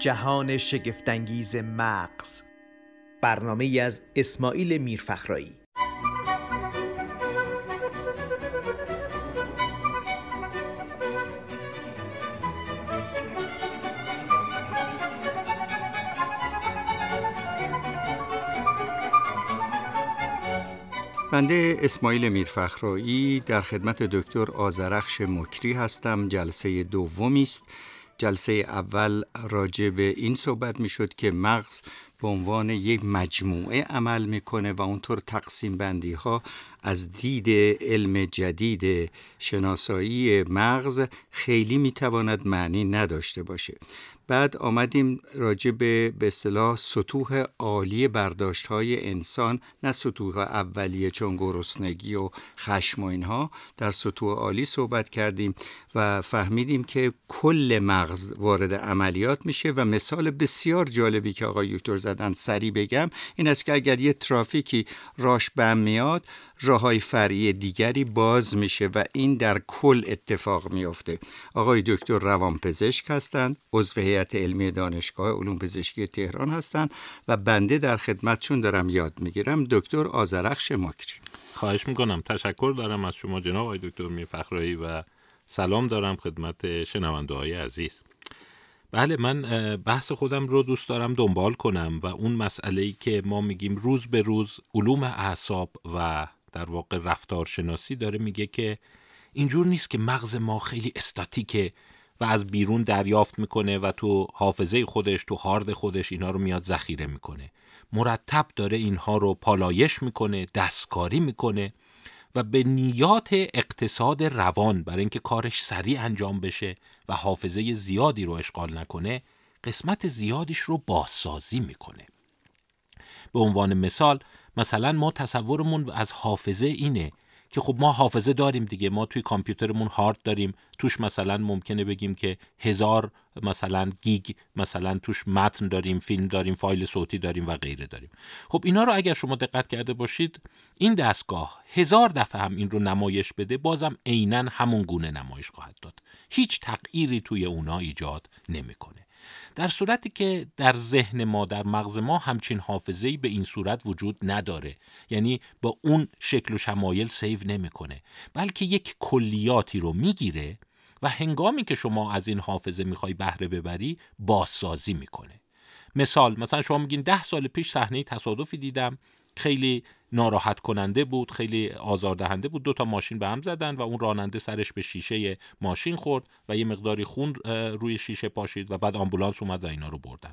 جهان شگفت‌انگیز مغز، برنامه‌ای از اسماعیل میرفخرائی. بنده اسماعیل میرفخرائی در خدمت دکتر آذرخش مکری هستم. جلسه دومی است. جلسه اول راجع به این صحبت میشد که مغز به عنوان یک مجموعه عمل میکنه و اونطور تقسیم بندی ها از دید علم جدید شناسایی مغز خیلی میتواند معنی نداشته باشه. بعد آمدیم راجع به اصطلاح سطوح عالی برداشت های انسان، نه سطوح اولیه چون گرسنگی و خشم و اینها، در سطوح عالی صحبت کردیم و فهمیدیم که کل مغز وارد عملیات میشه. و مثال بسیار جالبی که آقای دکتر زدن سریع بگم این است که اگر یه ترافیکی راش بم میاد، راه‌های فرعی دیگری باز میشه و این در کل اتفاق میفته. آقای دکتر روانپزشک هستند، عضو هیئت علمی دانشگاه علوم پزشکی تهران هستند و بنده در خدمتشون دارم یاد میگیرم. دکتر آذرخش مکری. خواهش میکنم. تشکر دارم از شما جناب آقای دکتر میرفخرائی و سلام دارم خدمت شنونده‌های عزیز. بله، من بحث خودم رو دوست دارم دنبال کنم و اون مسئله‌ای که ما میگیم روز به روز علوم اعصاب و در واقع رفتارشناسی داره میگه که اینجور نیست که مغز ما خیلی استاتیکه و از بیرون دریافت میکنه و تو حافظه خودش، تو هارد خودش اینا رو میاد ذخیره میکنه. مرتب داره اینها رو پالایش میکنه، دستکاری میکنه و به نیات اقتصاد روان، برای اینکه کارش سریع انجام بشه و حافظه زیادی رو اشغال نکنه، قسمت زیادیش رو بازسازی میکنه. به عنوان مثال، مثلا ما تصورمون از حافظه اینه که خب ما حافظه داریم دیگه، ما توی کامپیوترمون هارد داریم، توش مثلا ممکنه بگیم که 1000 مثلا گیگ مثلا توش متن داریم، فیلم داریم، فایل صوتی داریم و غیره داریم. خب اینا رو اگر شما دقت کرده باشید، این دستگاه 1000 دفعه هم این رو نمایش بده، بازم عیناً همون گونه نمایش خواهد داد. هیچ تغییری توی اونها ایجاد نمیکنه. در صورتی که در ذهن ما، در مغز ما همچین حافظه‌ای به این صورت وجود نداره، یعنی با اون شکل و شمایل سیو نمیکنه، بلکه یک کلیاتی رو میگیره و هنگامی که شما از این حافظه میخوای بهره ببری بازسازی میکنه. مثلا شما میگین 10 سال پیش صحنه تصادفی دیدم، خیلی ناراحت کننده بود، خیلی آزاردهنده بود، 2 تا ماشین به هم زدن و اون راننده سرش به شیشه ماشین خورد و یه مقداری خون روی شیشه پاشید و بعد آمبولانس اومد و اینا رو بردن.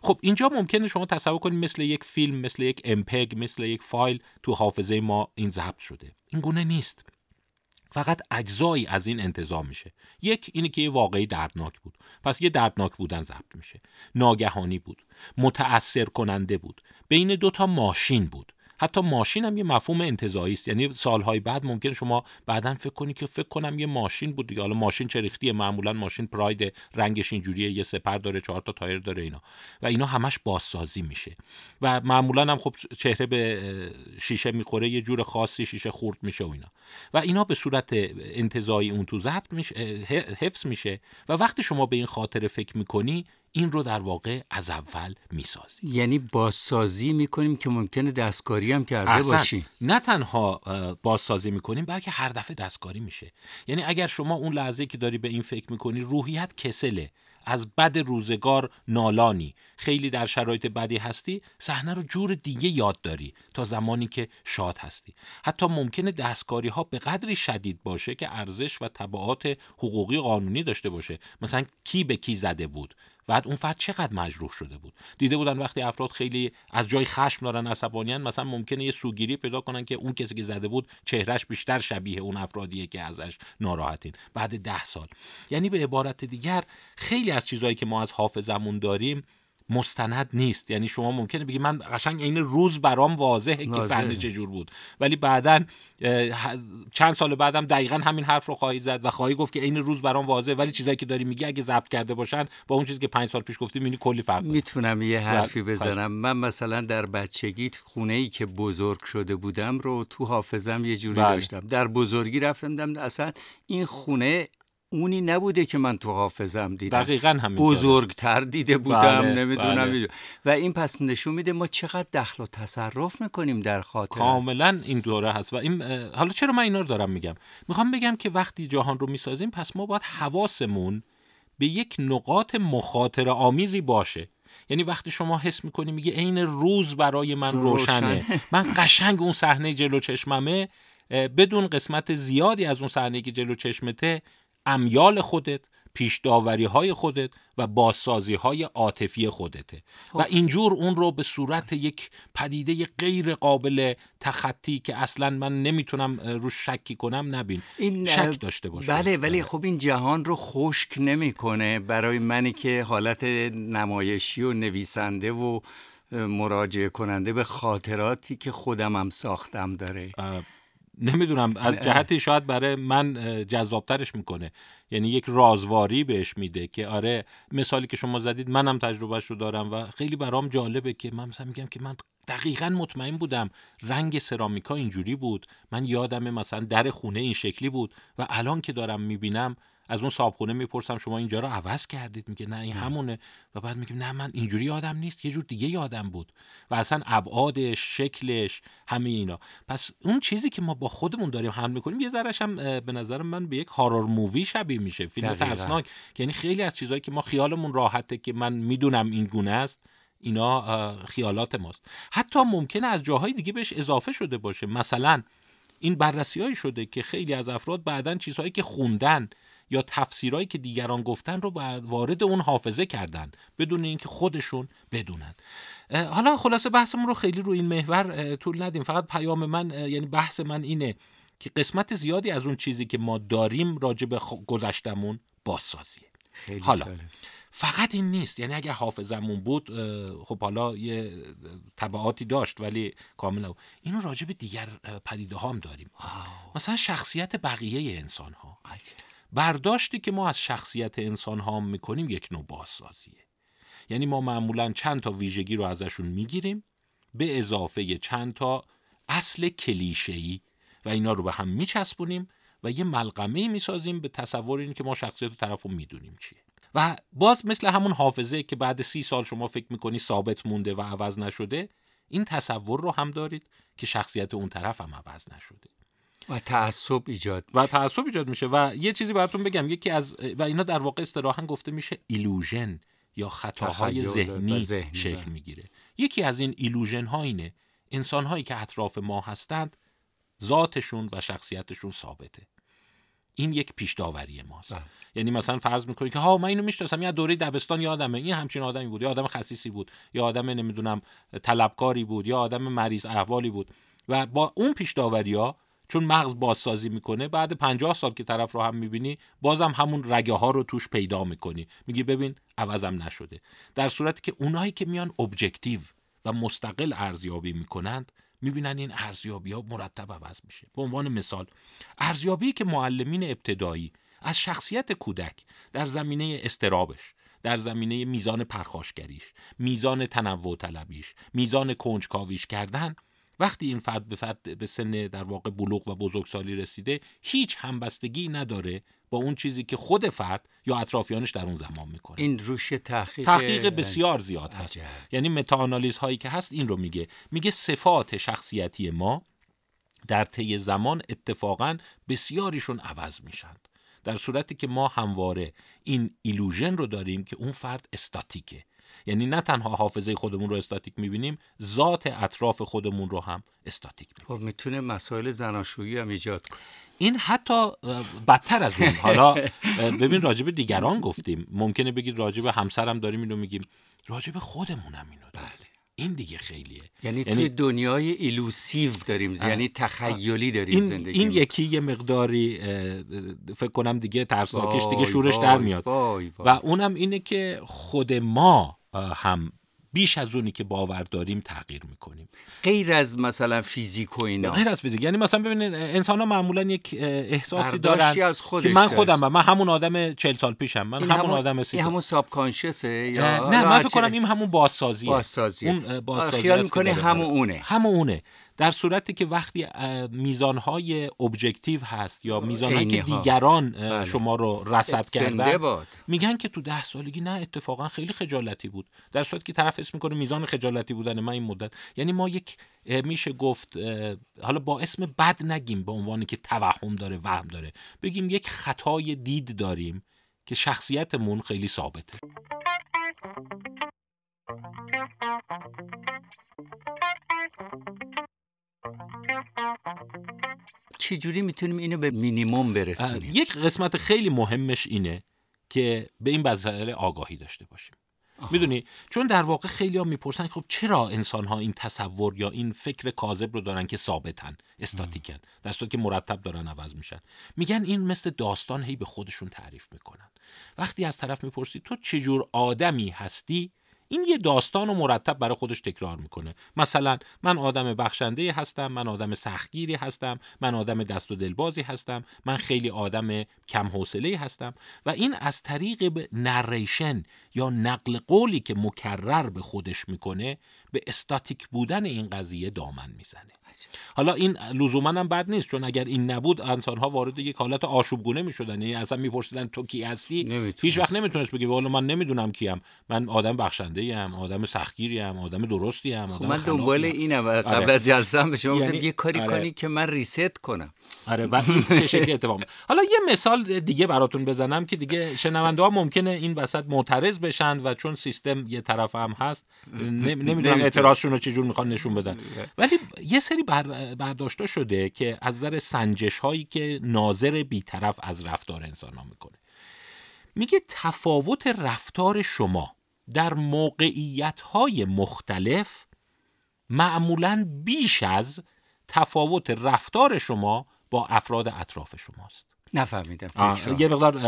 خب اینجا ممکنه شما تصور کنید مثل یک فیلم، مثل یک امپگ، مثل یک فایل تو حافظه ما این ضبط شده. این گونه نیست. فقط اجزایی از این انتظام میشه. یک اینه که یه واقعی دردناک بود، پس یه دردناک بودن ضبط میشه. ناگهانی بود، متأثر کننده بود، بین 2 تا ماشین بود. حتی ماشین هم یه مفهوم انتزاعی است، یعنی سالهای بعد ممکن شما بعداً فکر کنی که فکر کنم یه ماشین بود دیگه. حالا ماشین چه ریختیه؟ معمولاً ماشین پراید، رنگش اینجوریه، یه سپر داره، 4 تا تایر داره اینا و اینا همش بازسازی میشه و معمولاً هم خب چهره به شیشه میخوره، یه جور خاصی شیشه خورد میشه و اینا به صورت انتزاعی اون تو ضبط میشه، حفظ میشه و وقتی شما به این خاطره فکر میکنی این رو در واقع از اول میسازیم. یعنی بازسازی میکنیم که ممکنه دستکاری هم کرده باشیم. نه تنها بازسازی میکنیم بلکه هر دفعه دستکاری میشه. یعنی اگر شما اون لحظه که داری به این فکر میکنی، روحیت کسله، از بد روزگار نالانی، خیلی در شرایط بدی هستی، صحنه رو جور دیگه یاد داری تا زمانی که شاد هستی. حتی ممکنه دستکاری ها به قدری شدید باشه که ارزش و تبعات حقوقی قانونی داشته باشه. مثلا کی به کی زده بود، بعد اون فرد چقدر مجروح شده بود. دیده بودن وقتی افراد خیلی از جای خشم دارن، عصبانیان، مثلا ممکنه یه سوگیری پیدا کنن که اون کسی که زده بود چهرهش بیشتر شبیه اون افرادیه که ازش ناراحتین بعد 10 سال. یعنی به عبارت دیگر خیلی از چیزایی که ما از حافظمون داریم مستند نیست. یعنی شما ممکنه بگی من قشنگ این روز برام واضحه که صحنه چجور بود، ولی بعدن چند سال بعدم دقیقاً همین حرف رو خواهی زد و خواهی گفت که این روز برام واضحه، ولی چیزایی که داری میگی اگه ضبط کرده باشن با اون چیزی که 5 سال پیش گفتی میبینی کلی فرق داره. میتونم یه حرفی بزنم؟ من مثلا در بچگی خونه‌ای که بزرگ شده بودم رو تو حافظم یه جوری داشتم، در بزرگی رفتم دیدم اصلا این خونه اونی نبوده که من تو حافظم دیدم، دقیقاً همین بزرگتر دیده بودم. بله، نمیدونم. بله. و این پس نشون میده ما چقدر دخل و تصرف میکنیم در خاطر. کاملا این دوره هست. و این حالا چرا من اینا رو دارم میگم؟ میخوام بگم که وقتی جهان رو میسازیم پس ما باید حواسمون به یک نقاط مخاطره آمیزی باشه. یعنی وقتی شما حس میکنی میگه عین روز برای من روشنه، من قشنگ اون صحنه جلو چشممه، بدون قسمت زیادی از اون صحنه که جلو چشمته امیال خودت، پیش داوری‌های خودت و بازسازی‌های عاطفی خودته و اینجور اون رو به صورت یک پدیده غیر قابل تخطی که اصلاً من نمیتونم روش شکی کنم نبین، این شک داشته باشه. بله، ولی خب این جهان رو خشک نمی‌کنه برای منی که حالت نمایشی و نویسنده و مراجعه کننده به خاطراتی که خودم هم ساختم داره. نمیدونم، از جهتی شاید برای من جذابترش میکنه، یعنی یک رازواری بهش میده که آره، مثالی که شما زدید منم تجربهش رو دارم و خیلی برام جالبه که من مثلا میگم که من دقیقاً مطمئن بودم رنگ سرامیکا اینجوری بود، من یادمه مثلا در خونه این شکلی بود و الان که دارم میبینم از اون صاحبخونه میپرسم شما اینجا رو عوض کردید؟ میگه نه این همونه. و بعد میگم نه من اینجوری یادم نیست، یه جور دیگه یادم بود. و اصلا ابعادش، شکلش، همه اینا. پس اون چیزی که ما با خودمون داریم حمل میکنیم یه ذره‌ش هم به نظر من به یک هارور مووی شبیه میشه، فیلم ترسناک. یعنی خیلی از چیزایی که ما خیالمون راحته که من میدونم این گونه است، اینا خیالات ماست. حتی ممکنه از جاهای دیگه بهش اضافه شده باشه. مثلا این بررسی‌هایی شده که خیلی از افراد بعداً چیزهایی که خوندن یا تفسیرایی که دیگران گفتن رو وارد اون حافظه کردن بدون اینکه خودشون بدونن. حالا خلاصه بحثمون رو خیلی روی این محور طول ندیم. فقط پیام من، یعنی بحث من اینه که قسمت زیادی از اون چیزی که ما داریم راجع به گذشتمون بازسازیه. خیلی حالا جالب. فقط این نیست، یعنی اگر حافظمون بود خب حالا یه تبعاتی داشت ولی کامل نبود. اینو راجع به دیگر پدیده ها هم داریم. مثلا شخصیت بقیه انسان ها. برداشتی که ما از شخصیت انسان ها میکنیم یک نوع بازسازیه. یعنی ما معمولاً چند تا ویژگی رو ازشون میگیریم به اضافه چند تا اصل کلیشه‌ای و اینا رو به هم میچسبونیم و یه ملغمه‌ای میسازیم به تصور این که ما شخصیت طرفو میدونیم چیه. و باز مثل همون حافظه که بعد 30 سال شما فکر میکنی ثابت مونده و عوض نشده، این تصور رو هم دارید که شخصیت اون طرف هم عوض نشده. و تعصب ایجاد میشه. و یه چیزی براتون بگم، یکی از و اینا در واقع اصطلاحاً گفته میشه ایلوژن یا خطاهای ذهنی شکل میگیره. یکی از این ایلوژن ها اینه انسان هایی که اطراف ما هستند ذاتشون و شخصیتشون ثابته. این یک پیش داوری ماست. یعنی مثلا فرض میکنی که ها من اینو میشناسم، یا دوره دبستان یادمه این همچین آدمی بود، یا آدم خسیسی بود، یا آدم نمیدونم طلبکاری بود، یا آدم مریض احوالی بود. و با اون پیش داوری‌ها چون مغز بازسازی میکنه، بعد 50 سال که طرف رو هم میبینی بازم همون رگه ها رو توش پیدا میکنی، میگی ببین عوضم نشده. در صورتی که اونایی که میان ابجکتیو و مستقل ارزیابی میکنند میبینن این ارزیابی ها مرتب عوض میشه. به عنوان مثال ارزیابی که معلمین ابتدایی از شخصیت کودک در زمینه استرابش، در زمینه میزان پرخاشگریش، میزان تنوع طلبیش، میزان کنجکاویش کردن، وقتی این فرد به سن در واقع بلوغ و بزرگسالی رسیده هیچ همبستگی نداره با اون چیزی که خود فرد یا اطرافیانش در اون زمان میکنه. این روش تحقیق بسیار زیاد هست. یعنی متاانالیز هایی که هست این رو میگه صفات شخصیتی ما در طی زمان اتفاقاً بسیاریشون عوض میشن، در صورتی که ما همواره این ایلوژن رو داریم که اون فرد استاتیکه. یعنی نه تنها حافظه خودمون رو استاتیک می‌بینیم، ذات اطراف خودمون رو هم استاتیک می‌بینیم. خب می‌تونه مسائل زناشویی هم ایجاد کنه. این حتی بدتر از اون. حالا ببین راجب دیگران گفتیم، ممکنه بگید راجب همسرم داریم اینو میگیم، راجب خودمون هم اینو داریم. بله. این دیگه خیلیه. یعنی توی دنیای ایلوسیو داریم، یعنی تخیلی داریم زندگی. این یکی یه مقداری فکر کنم دیگه ترسناکش دیگه شورش در میاد. و اونم اینه که خود ما هم بیش از اونی که باور داریم تغییر میکنیم، غیر از مثلا فیزیک و اینا. غیر از فیزیک، یعنی مثلا ببینید انسان ها معمولا یک احساسی دارن که من خودمم، من همون آدم 40 سال پیشم، من همون آدم 30 سال. این همون ساب کانشسه یا نه؟ من فکر کنم این همون بازسازیه. اون بازسازی خیال میکنه همون اونه. در صورتی که وقتی میزانهای ابجکتیو هست یا میزانهایی که دیگران بله. شما رو رصد کردن میگن که تو 10 سالگی نه اتفاقا خیلی خجالتی بود، در صورتی که طرف اسم میکنه میزان خجالتی بودن من این مدت، یعنی ما یک میشه گفت حالا با اسم بد نگیم به عنوانی که توهم داره وهم داره، بگیم یک خطای دید داریم که شخصیتمون خیلی ثابته. چجوری میتونیم اینو به مینیمم برسونیم؟ یک قسمت خیلی مهمش اینه که به این مسئله آگاهی داشته باشیم. میدونی چون در واقع خیلی‌ها میپرسن خب چرا انسان‌ها این تصور یا این فکر کاذب رو دارن که ثابتن، استاتیکن، در صورتی که مرتب دارن عوض میشن. میگن این مثل داستان هی به خودشون تعریف میکنن. وقتی از طرف میپرسی تو چه جور آدمی هستی، این یه داستان رو مرتب برای خودش تکرار میکنه. مثلا من آدم بخشنده‌ای هستم، من آدم سختگیری هستم، من آدم دست و دلبازی هستم، من خیلی آدم کم حوصله‌ای هستم و این از طریق نریشن یا نقل قولی که مکرر به خودش میکنه به استاتیک بودن این قضیه دامن میزنه. حالا این لزوماً هم بد نیست، چون اگر این نبود انسان‌ها وارد یک حالت آشوبگونه می‌شدن، یعنی اصلا می‌پرسیدن تو کی هستی، هیچ وقت نمی‌تونست بگی والله من نمی‌دونم کیم، من آدم بخشنده‌ای ام، آدم سختگیری ام، آدم درستی ام، آدم من دنبال اینم. قبل از جلسه هم به شما گفتم یه کاری کنی که من ریست کنم. آره و چه شکلی اتفاق. حالا یه مثال دیگه براتون بزنم که دیگه شنونده‌ها ممکنه این وسط معترض بشن و چون سیستم یه طرف هم هست نمی‌دونم اعتراضشون رو چه جور می‌خوان نشون بدن. ولی یه سری برداشته شده که از نظر سنجش هایی که ناظر بیطرف از رفتار انسان ها میکنه، میگه تفاوت رفتار شما در موقعیت های مختلف معمولاً بیش از تفاوت رفتار شما با افراد اطراف شماست. نفهمیدم یه مقدار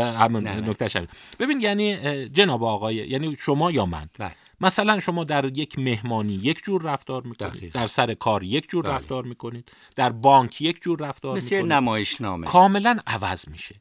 نکتهش. ببین یعنی جناب آقای، یعنی شما یا من نه. مثلا شما در یک مهمانی یک جور رفتار میکنید، دقیقا. در سر کار یک جور دقیقا. رفتار میکنید، در بانک یک جور رفتار مثل میکنید، مثل نمایشنامه کاملا عوض میشه.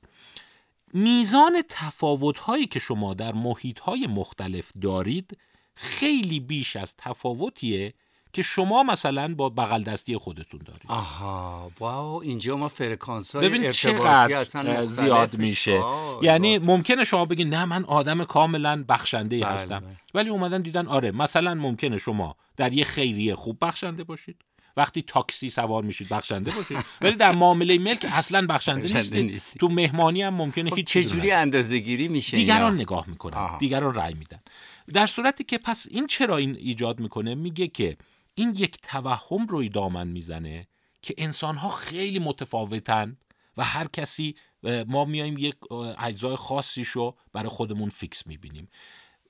میزان تفاوت‌هایی که شما در محیط‌های مختلف دارید خیلی بیش از تفاوتیه که شما مثلا با بغل دستی خودتون دارید. آها، واو، اینجا ما فرکانس‌های ارتباطی اصلا زیاد میشه. یعنی ممکنه شما بگین نه من آدم کاملا بخشنده‌ای هستم، ولی اومدن دیدن آره مثلا ممکنه شما در یه خیریه خوب بخشنده باشید، وقتی تاکسی سوار میشید بخشنده باشید، ولی در معامله ملک اصلا بخشنده نیستید. تو مهمانی هم ممکنه هیچ چه جوری اندازه‌گیری میشه، دیگران نگاه میکنن، دیگران رأی میدن. در صورتی که پس این چرا این ایجاد میکنه؟ میگه که این یک توهم روی دامن میزنه که انسان‌ها خیلی متفاوتن و هر کسی ما میایم یک اجزای خاصیشو برای خودمون فیکس میبینیم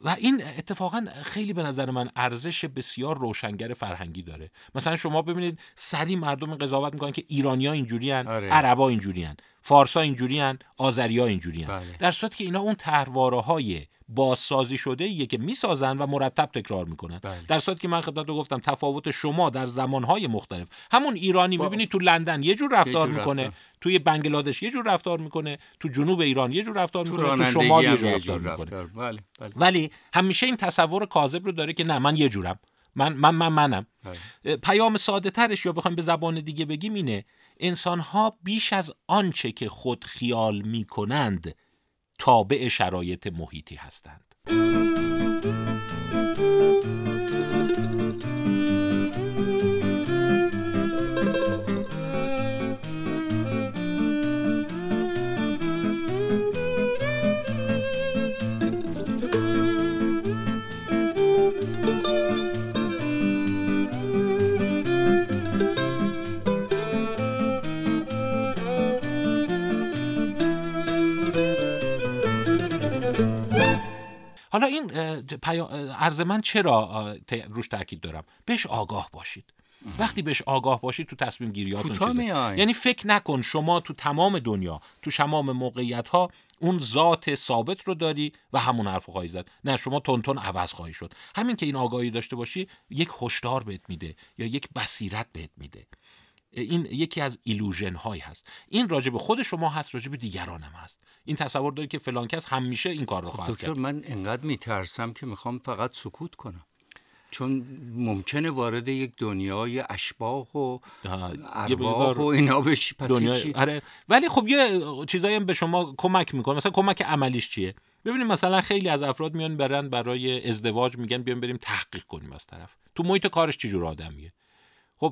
و این اتفاقا خیلی به نظر من ارزش بسیار روشنگر فرهنگی داره. مثلا شما ببینید سری مردم قضاوت میکنن که ایرانی‌ها اینجوریان، آره. عربا اینجوریان، فارسا اینجوریان، آذری‌ها اینجوریان، بله. در صورتی که اینا اون طرحواره‌های بازسازی شده ایه که میسازن و مرتب تکرار میکنن. بله. در صورتی که من خدمت رو گفتم تفاوت شما در زمانهای مختلف، همون ایرانی میبینی تو لندن یه جور رفتار میکنه، توی بنگلادش یه جور رفتار میکنه، تو جنوب ایران یه جور رفتار میکنه، تو شمال یه جور رفتار میکنه. بله. بله. ولی همیشه این تصور کاذب رو داره که نه من یه جورم، منم. بله. پیام ساده ترش یا بخوایم به زبان دیگه بگیم اینه انسان‌ها بیش از آنچه که خود خیال میکنند تابع شرایط محیطی هستند. حالا این عرض من چرا روش تاکید دارم؟ بهش آگاه باشید. وقتی بهش آگاه باشید تو تصمیم گیریاتون، یعنی فکر نکن شما تو تمام دنیا تو تمام موقعیت‌ها اون ذات ثابت رو داری و همون حرفو خواهی زد، نه شما تون عوض خواهی شد. همین که این آگاهی داشته باشی یک هشدار بهت میده یا یک بصیرت بهت میده. این یکی از ایلوژن هایی هست. این راجع به خود شما هست، راجع به دیگران هم هست. این تصور داری که فلان کس همیشه این کار رو خواهد کرد. دکتر من انقدر میترسم که میخوام فقط سکوت کنم. چون ممکنه وارد یک دنیای اشباح و ارواح و اینا بشی. آره. ولی خب یه چیزایی هم به شما کمک میکنه. مثلا کمک عملیش چیه؟ ببینیم مثلا خیلی از افراد میان برن برای ازدواج میگن بیام بریم تحقیق کنیم از طرف تو محیط کارش چه جور آدمیه. خب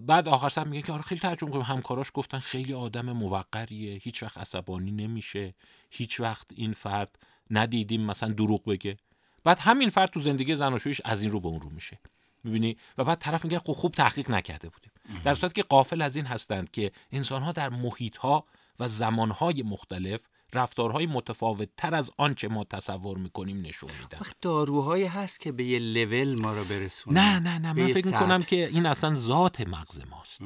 بعد آخر سر میگن که آره خیلی تعجب میکنم همکاراش گفتن خیلی آدم موقریه، هیچ وقت عصبانی نمیشه، هیچ وقت این فرد ندیدیم مثلا دروغ بگه. بعد همین فرد تو زندگی زناشوییش از این رو به اون رو میشه، میبینی؟ و بعد طرف میگه خوب تحقیق نکرده بودیم، در صورتی که غافل از این هستند که انسان‌ها در محیط‌ها و زمان‌های مختلف رفتارهای متفاوت تر از آنچه ما تصور میکنیم نشون میدن. وقت داروهایی هست که به یه لول ما رو برسونه. نه من فکر میکنم که این اصلا ذات مغز ماست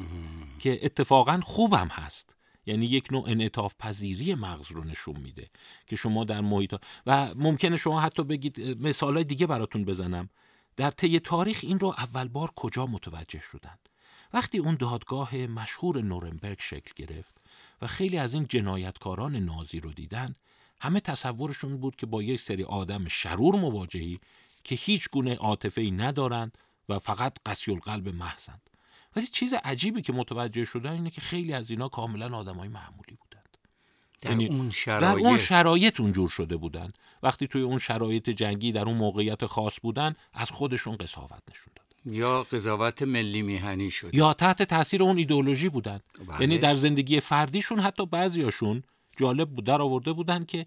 که اتفاقا خوبم هست، یعنی یک نوع انعطاف پذیری مغز رو نشون میده که شما در محیط و ممکنه شما حتی بگید مثالای دیگه براتون بزنم. در طی تاریخ این رو اول بار کجا متوجه شدن؟ وقتی اون دادگاه مشهور نورنبرگ شکل گرفت و خیلی از این جنایتکاران نازی رو دیدن، همه تصورشون بود که با یک سری آدم شرور مواجهی که هیچ گونه عاطفه‌ای ندارند و فقط قسی القلب محضند. ولی چیز عجیبی که متوجه شدن اینه که خیلی از اینا کاملا آدمای معمولی بودند. در اون شرایط اونجور شده بودند. وقتی توی اون شرایط جنگی در اون موقعیت خاص بودن، از خودشون قساوت نشون دادن. یا قضاوت ملی میهنی شد، یا تحت تاثیر اون ایدئولوژی بودن. یعنی در زندگی فردیشون حتی بعضیاشون جالب بود در آورده بودن که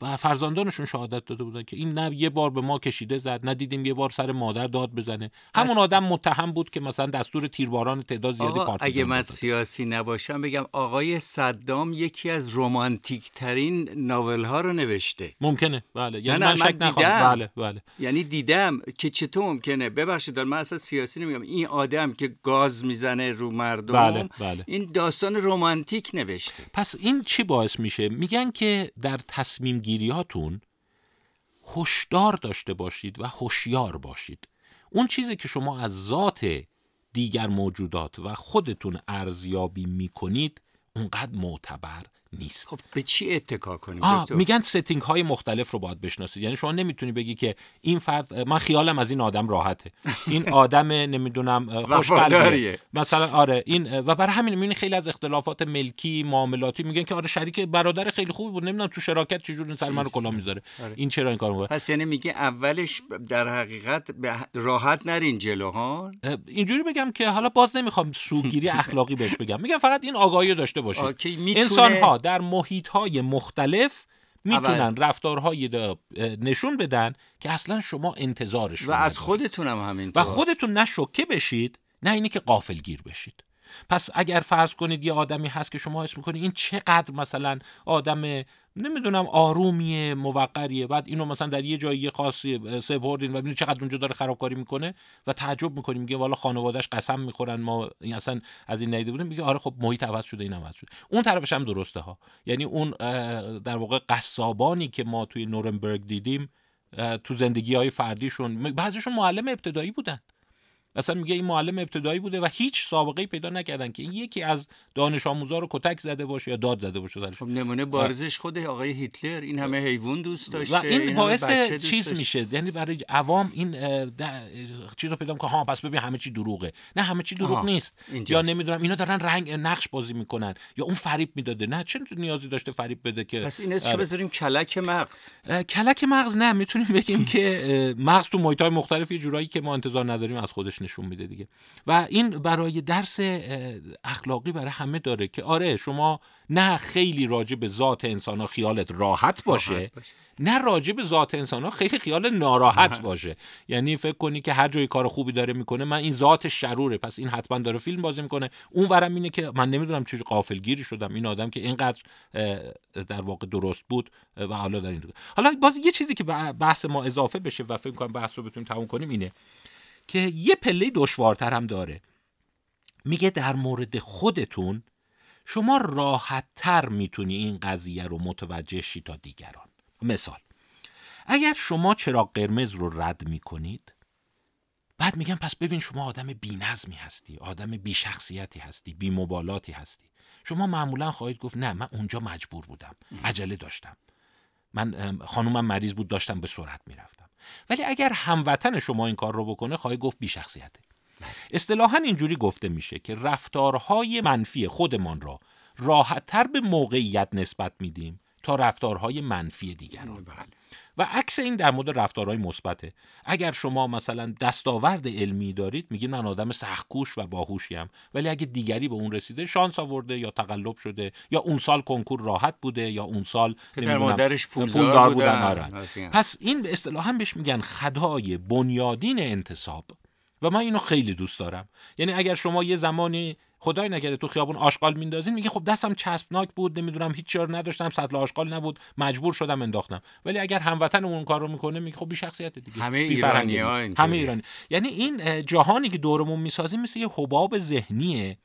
با فرزندانشون شهادت داده بودن که این نه یه بار به ما کشیده زد، نه دیدیم یه بار سر مادر داد بزنه. همون آدم متهم بود که مثلا دستور تیرباران تعداد زیادی پارتیزان داد. اگه من سیاسی نباشم بگم آقای صدام یکی از رمانتیک ترین ناول ها رو نوشته. ممکنه بله، یعنی من شک نخواهم. بله یعنی دیدم که چطور ممکنه. ببخشید من اصلا سیاسی نمیگم، این آدم که گاز میزنه رو مردم بله. این داستان رمانتیک نوشته. پس این چی باعث میشه؟ میگن که در تصمیم گیریاتون هوشدار داشته باشید و هوشیار باشید. اون چیزی که شما از ذات دیگر موجودات و خودتون ارزیابی میکنید اونقدر معتبر نیست. خب به چی اتکا کنیم دکتر؟ میگن ستینگ های مختلف رو باید بشناسید. یعنی شما نمیتونی بگی که این فرد، من خیالم از این آدم راحته، این آدم نمیدونم خوشقلبه مثلا، آره این. و برای همین میبینی خیلی از اختلافات ملکی معاملاتی میگن که آره شریک برادر خیلی خوبی بود، نمیدونم تو شراکت چه جوری سر من رو کلا میذاره. آره. این چرا این کارو میکنه؟ پس یعنی میگه اولش در حقیقت راحت نرین جلو ها. اینجوری بگم که حالا باز نمیخوام سوگیری اخلاقی بهش بگم، میگم فقط این آگاهی داشته باشید انسان ها در محیط‌های مختلف میتونن رفتارهایی نشون بدن که اصلا شما انتظارش و از خودتون هم همینطور و خودتون نه شوکه بشید نه اینی که غافلگیر بشید. پس اگر فرض کنید یه آدمی هست که شما حس می‌کنید این چقدر مثلا آدم نمیدونم آرومیه، موقریه، بعد اینو مثلا در یه جایی خاصی سپردین و ببینید چقدر اونجا داره خرابکاری میکنه و تعجب میکنیم، میگه والا خانواده‌اش قسم میخورن ما اصلا از این ندیده بودیم. میگه آره خب محیط عوض شده، این عوض شده. اون طرفش هم درسته ها، یعنی اون در واقع قصابانی که ما توی نورنبرگ دیدیم تو زندگی‌های فردیشون بعضیشون معلم ابتدایی بودن. اصلا میگه این معلم ابتدایی بوده و هیچ سابقه‌ای پیدا نکردن که این یکی از دانش آموزا رو کتک زده باشه یا داد زده باشه. خب نمونه بارزش خود آقای هیتلر، این همه حیوان دوست داشته و این باعث چیز میشه. یعنی برای عوام این چیزو پیدا میکنه، ها پس ببین همه چی دروغه. نه همه چی دروغ نیست، یا نمیدونم اینا دارن رنگ نقش بازی میکنن یا اون فریب میداده. نه چه نیازی داشته فریب بده که پس اینا چه بذاریم کلک مغز. نه میتونیم بگیم که مغز تو محیط‌های مختلف یه جورایی که ما انتظار نداریم از خودش نشون میده دیگه. و این برای درس اخلاقی برای همه داره که آره شما نه خیلی راجع به ذات انسان‌ها خیالت راحت باشه، نه راجع به ذات انسان‌ها خیلی خیال ناراحت باشه. یعنی فکر کنی که هر جای کار خوبی داره میکنه، من این ذات شروره، پس این حتما داره فیلم بازی میکنه. اون ورم اینه که من نمیدونم چه غافلگیری شدم، این آدم که اینقدر در واقع درست بود و حالا در این. حالا باز یه چیزی که بحث ما اضافه بشه و فکر می‌کنم بحث رو بتونیم تموم کنیم اینه که یه پله دشوارتر هم داره. میگه در مورد خودتون شما راحت‌تر میتونی این قضیه رو متوجه شی تا دیگران. مثال اگر شما چراغ قرمز رو رد میکنید، بعد میگن پس ببین شما آدم بی‌نظمی هستی، آدم بی‌شخصیتی هستی، بی‌مبالاتی هستی. شما معمولا خواهید گفت نه من اونجا مجبور بودم، عجله داشتم. من خانومم مریض بود، داشتم به سرعت میرفتم. ولی اگر هموطن شما این کار رو بکنه، خواهی گفت بی‌شخصیته. اصطلاحاً اینجوری گفته میشه که رفتارهای منفی خودمان را راحت‌تر به موقعیت نسبت میدیم تا رفتارهای منفی دیگران. و عکس این در مورد رفتارهای مثبته. اگر شما مثلا دستاورد علمی دارید، میگید من آدم سخت‌کوش و باهوشیم، ولی اگه دیگری به اون رسیده، شانس آورده یا تقلب شده یا اون سال کنکور راحت بوده یا اون سال پدر مادرش پولدار بودن. پس این اصطلاحاً بهش میگن خدای بنیادین انتصاب. و من اینو خیلی دوست دارم. یعنی اگر شما یه زمانی خدای نکرده تو خیابون آشغال میندازین، میگه خب دستم چسبناک بود، نمیدونم هیچ چاره نداشتم، سطل آشغال نبود، مجبور شدم انداختم. ولی اگر هموطنمون اون کارو میکنه، میگه خب بی شخصیت دیگه، همه ایرانی. یعنی این جهانی که دورمون میسازیم مثل یه حباب ذهنیه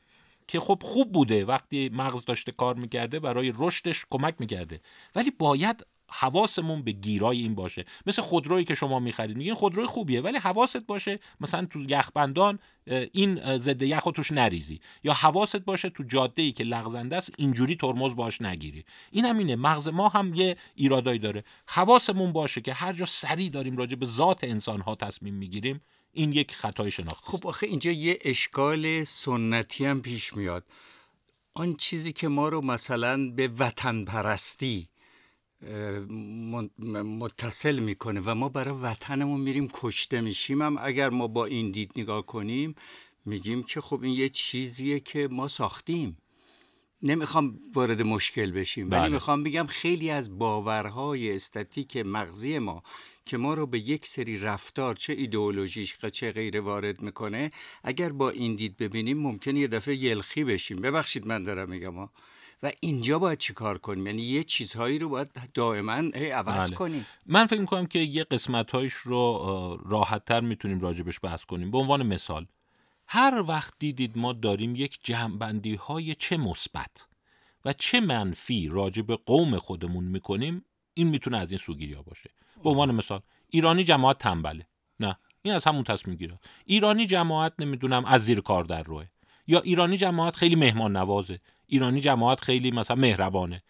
که خب خوب بوده وقتی مغز داشته کار میکرده، برای رشدش کمک میکرده، ولی باید حواسمون به گیرای این باشه. مثل خودرویی که شما می‌خرید، میگین خودروی خوبیه، ولی حواست باشه مثلا تو یخبندان این ضد یخو توش نریزی، یا حواست باشه تو جاده‌ای که لغزنده است اینجوری ترمز باش نگیری. این همینه، مغز ما هم یه ایرادایی داره. حواسمون باشه که هر جا سری داریم راجع به ذات انسان‌ها تصمیم می‌گیریم، این یک خطای شناختی. خب آخه اینجا یه اشکال سنتی هم پیش میاد. آن چیزی که ما رو مثلا به وطن پرستی متصل میکنه و ما برای وطنمون میریم کشته میشیم، هم اگر ما با این دید نگاه کنیم، میگیم که خب این یه چیزیه که ما ساختیم. نمیخوام وارد مشکل بشیم، ولی میخوام بگم خیلی از باورهای استاتیک مغزی ما که ما رو به یک سری رفتار، چه ایدئولوژیش چه غیر، وارد میکنه، اگر با این دید ببینیم ممکنه یه دفعه یلخی بشیم. ببخشید من دارم میگم ها. و اینجا باید چی کار کنیم؟ یعنی یه چیزهایی رو باید دائما عوض کنیم. من فکر میکنم که یه قسمتهایش رو راحت‌تر میتونیم راجبش بحث کنیم. به عنوان مثال، هر وقت دیدید ما داریم یک جمع‌بندی‌های چه مثبت و چه منفی راجب قوم خودمون میکنیم، این میتونه از این سوگیری‌ها باشه. به عنوان مثال، ایرانی جماعت تنبله، نه، این از همون تصمیم‌گیریه. ایرانی جماعت نمیدونم از زیر کار در روه، یا ایرانی جماعت خیلی مهمان نوازه، ایرانی جماعت خیلی مثلا مهربانه.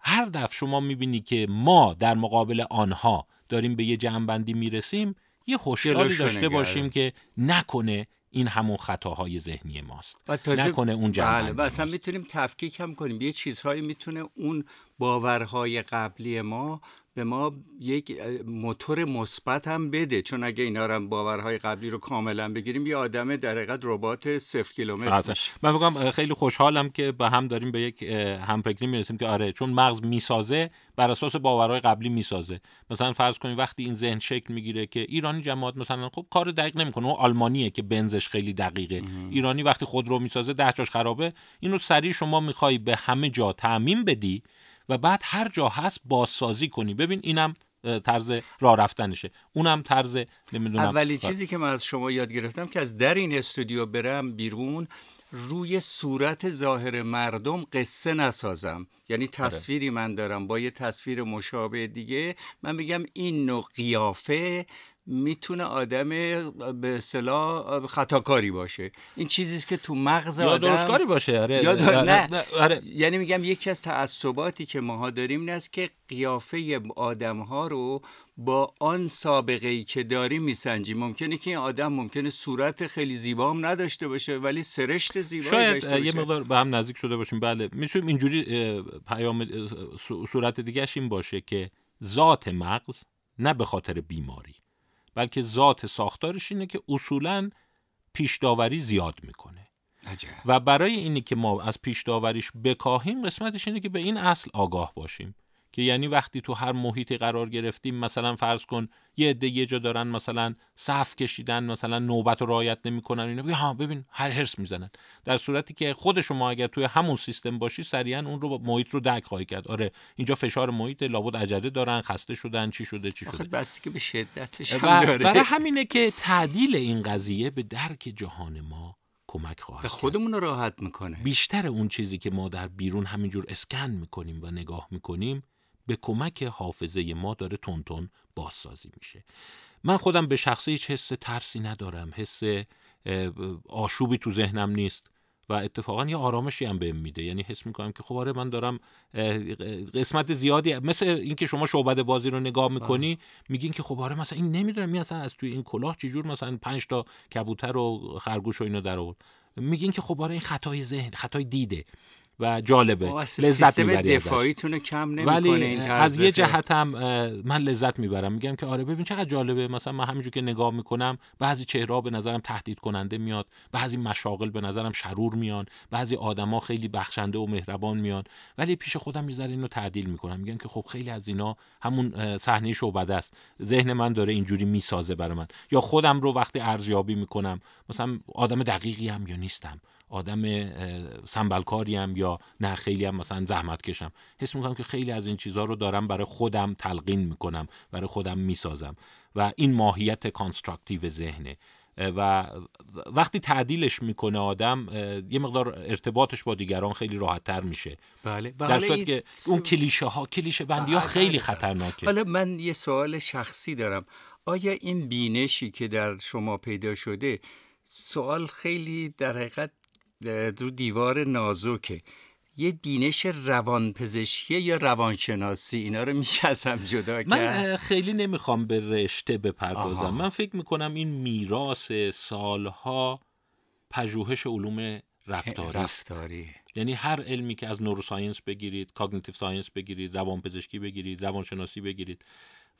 هر دفعه شما میبینی که ما در مقابل آنها داریم به یه جمع‌بندی میرسیم، یه هوشیاری داشته باشیم که نکنه این همون خطاهای ذهنی ماست، نکنه اون جمع‌بندی. بله، اصلا میتونیم تفکیک هم کنیم. یه چیزهایی میتونه اون باورهای قبلی ما به ما یک موتور مثبت هم بده، چون اگه اینا رو باورهای قبلی رو کاملا بگیریم، یه آدم در حقیقت ربات 0 کیلومتر میشه. من واقعا خیلی خوشحالم که با هم داریم به یک همفکری میرسیم که آره، چون مغز میسازه بر اساس باورهای قبلی میسازه. مثلا فرض کنید وقتی این ذهن شکل میگیره که ایرانی جماعت مثلا خب کار دقیق نمیکنه، اون آلمانیه که بنزش خیلی دقیقه، ایرانی وقتی خودرو میسازه 10 جاش خرابه، اینو سریع شما میخوای به همه جا تعمیم بدی و بعد هر جا هست بازسازی کنی. ببین اینم طرز راه رفتنشه، اونم طرز نمیدونم. اولی چیزی که من از شما یاد گرفتم که از در این استودیو برم بیرون، روی صورت ظاهر مردم قصه نسازم. یعنی تصویری من دارم با یه تصویر مشابه دیگه، من بگم این نوع قیافه میتونه آدم به اصطلاح خطاکاری باشه، این چیزیست که تو مغز آدم یا درستکاری باشه. آره. یعنی میگم یکی از تعصباتی که ماها داریم این است که قیافه آدم ها رو با آن سابقه ای که داری میسنجی. ممکنه که این آدم صورت خیلی زیبا هم نداشته باشه، ولی سرشت زیبایی داشته باشه. شاید یه مقدار به هم نزدیک شده باشیم. بله، میشویم اینجوری پیام صورت دیگه‌ش این باشه که ذات مغز، نه به خاطر بیماری، بلکه ذات ساختارش اینه که اصولاً پیشداوری زیاد میکنه. عجب. و برای اینی که ما از پیشداوریش بکاهیم، قسمتش اینه که به این اصل آگاه باشیم که یعنی وقتی تو هر محیطی قرار گرفتیم، مثلا فرض کن یه عده یه جا دارن مثلا صف کشیدن، مثلا نوبت رو رعایت نمیکنن، اینا ها ببین هر هرس میزنن، در صورتی که خود شما اگر توی همون سیستم باشی، سریعا اون رو محیط رو درک خواهی کرد. آره اینجا فشار محیط، لابد عجله دارن، خسته شدن، چی شده. بس که به شدتش هم داره. برای همینه که تعدیل این قضیه به درک جهان ما کمک خواهد، خودمون راحت میکنه. بیشتر اون چیزی که ما در بیرون همینجور اسکن میکنیم و نگاه میکنیم، به کمک حافظه ما داره تونتون بازسازی میشه. من خودم به شخصه هیچ حس ترسی ندارم، حس آشوبی تو ذهنم نیست. و اتفاقا یه آرامشی هم بهم میده. یعنی حس میکنم که خب آره من دارم قسمت زیادی، مثل اینکه شما شعبده بازی رو نگاه میکنی میگین که خب آره مثلا این نمیدونم می اصلا از توی این کلاه چجور مثلا 5 تا کبوتر و خرگوش و اینو در آورد، میگین که خب آره این خطای ذهن، خطای دیده و جالبه، لذت میبرید. دفاعیتونو کم نمیکنه ولی از یه جهت هم من لذت میبرم، میگم که آره ببین چقدر جالبه، مثلا من همینجور که نگاه میکنم بعضی چهره‌ها به نظرم تهدید کننده میاد، بعضی مشاغل به نظرم شرور میان، بعضی آدما خیلی بخشنده و مهربان میان، ولی پیش خودم میذارم اینو تعدیل میکنم، میگم که خب خیلی از اینا همون صحنه شعبده است، ذهن من داره اینجوری میسازه برای من. یا خودم رو وقتی ارزیابی میکنم مثلا آدم دقیقی ام یا نیستم، آدم سنبلکاریم یا نه خیلی هم مثلا زحمت کشم، حس میکنم که خیلی از این چیزها رو دارم برای خودم تلقین میکنم، برای خودم میسازم و این ماهیت کانستراکتیو ذهنه و وقتی تعدیلش میکنه آدم یه مقدار ارتباطش با دیگران خیلی راحت تر میشه. بله. در صورت که اون کلیشه بندی ها خیلی خطرناکه. حالا من یه سوال شخصی دارم، آیا این بینشی که در شما پیدا شده، سوال خیلی در حقیقت رو دیوار نازکه، یه بینش روانپزشکی یا روانشناسی، اینا رو میشه از هم جدا کرد؟ من خیلی نمیخوام به رشته بپردازم، من فکر میکنم این میراث سالها پژوهش علوم رفتاری، یعنی هر علمی که از نوروساینس بگیرید، کاگنیتیو ساینس بگیرید، روانپزشکی بگیرید، روانشناسی بگیرید،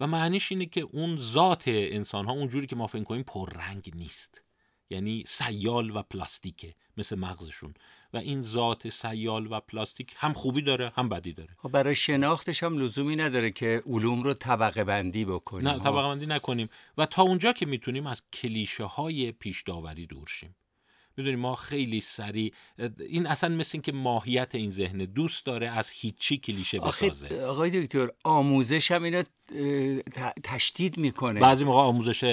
و معنیش اینه که اون ذات انسان ها اونجوری که ما فکر میکنیم پررنگ نیست، یعنی سیال و پلاستیکه مثل مغزشون، و این ذات سیال و پلاستیک هم خوبی داره هم بدی داره. برای شناختش هم لزومی نداره که علوم رو طبقه بندی بکنیم، نه طبقه بندی نکنیم و تا اونجا که میتونیم از کلیشه های پیش داوری دور شیم. میدونیم ما خیلی سریع، این اصلا مثل این که ماهیت این ذهن دوست داره از هیچی کلیشه بسازه. آقای دکتر آموزش هم اینو تشدید میکنه، بعضی موقع آموزش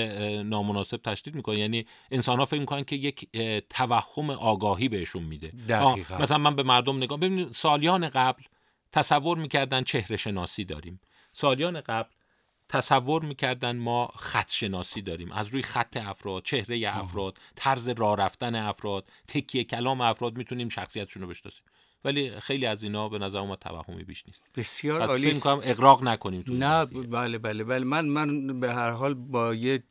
نامناسب تشدید میکنه، یعنی انسان ها فکر میکنن که یک توهم آگاهی بهشون میده. مثلا من به مردم نگاه، ببینید سالیان قبل تصور میکردن چهره شناسی داریم، سالیان قبل تصور میکردن ما خط شناسی داریم، از روی خط افراد، چهره افراد، طرز راه رفتن افراد، تکیه کلام افراد میتونیم شخصیتشون رو بشناسیم، ولی خیلی از اینا به نظر من توهمی بیش نیست. بسیار عالی. فکر می‌کنم اغراق نکنیم تو. نه بله بله بله، من به هر حال با یه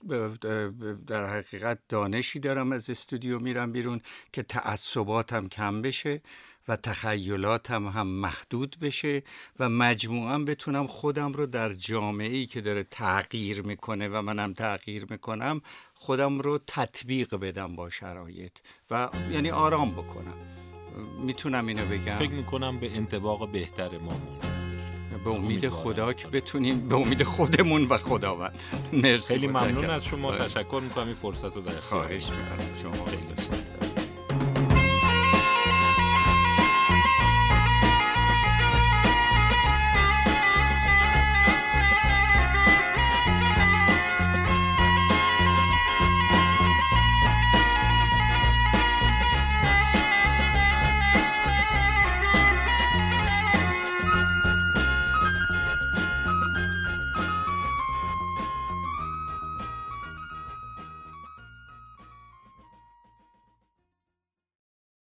در حقیقت دانشی دارم، از استودیو میرم بیرون که تعصباتم کم بشه و تخیلاتم هم محدود بشه و مجموعاً بتونم خودم رو در جامعه‌ای که داره تغییر میکنه و منم تغییر میکنم خودم رو تطبیق بدم با شرایط و یعنی آرام بکنم. میتونم اینو بگم، فکر میکنم به انطباق بهتر ما منجر بشه، به امید خدا که بتونیم، به امید خودمون و خداوند. مرسی، خیلی ممنون از شما، تشکر میکنم این فرصت رو در اختیار. خواهش میکنم شما.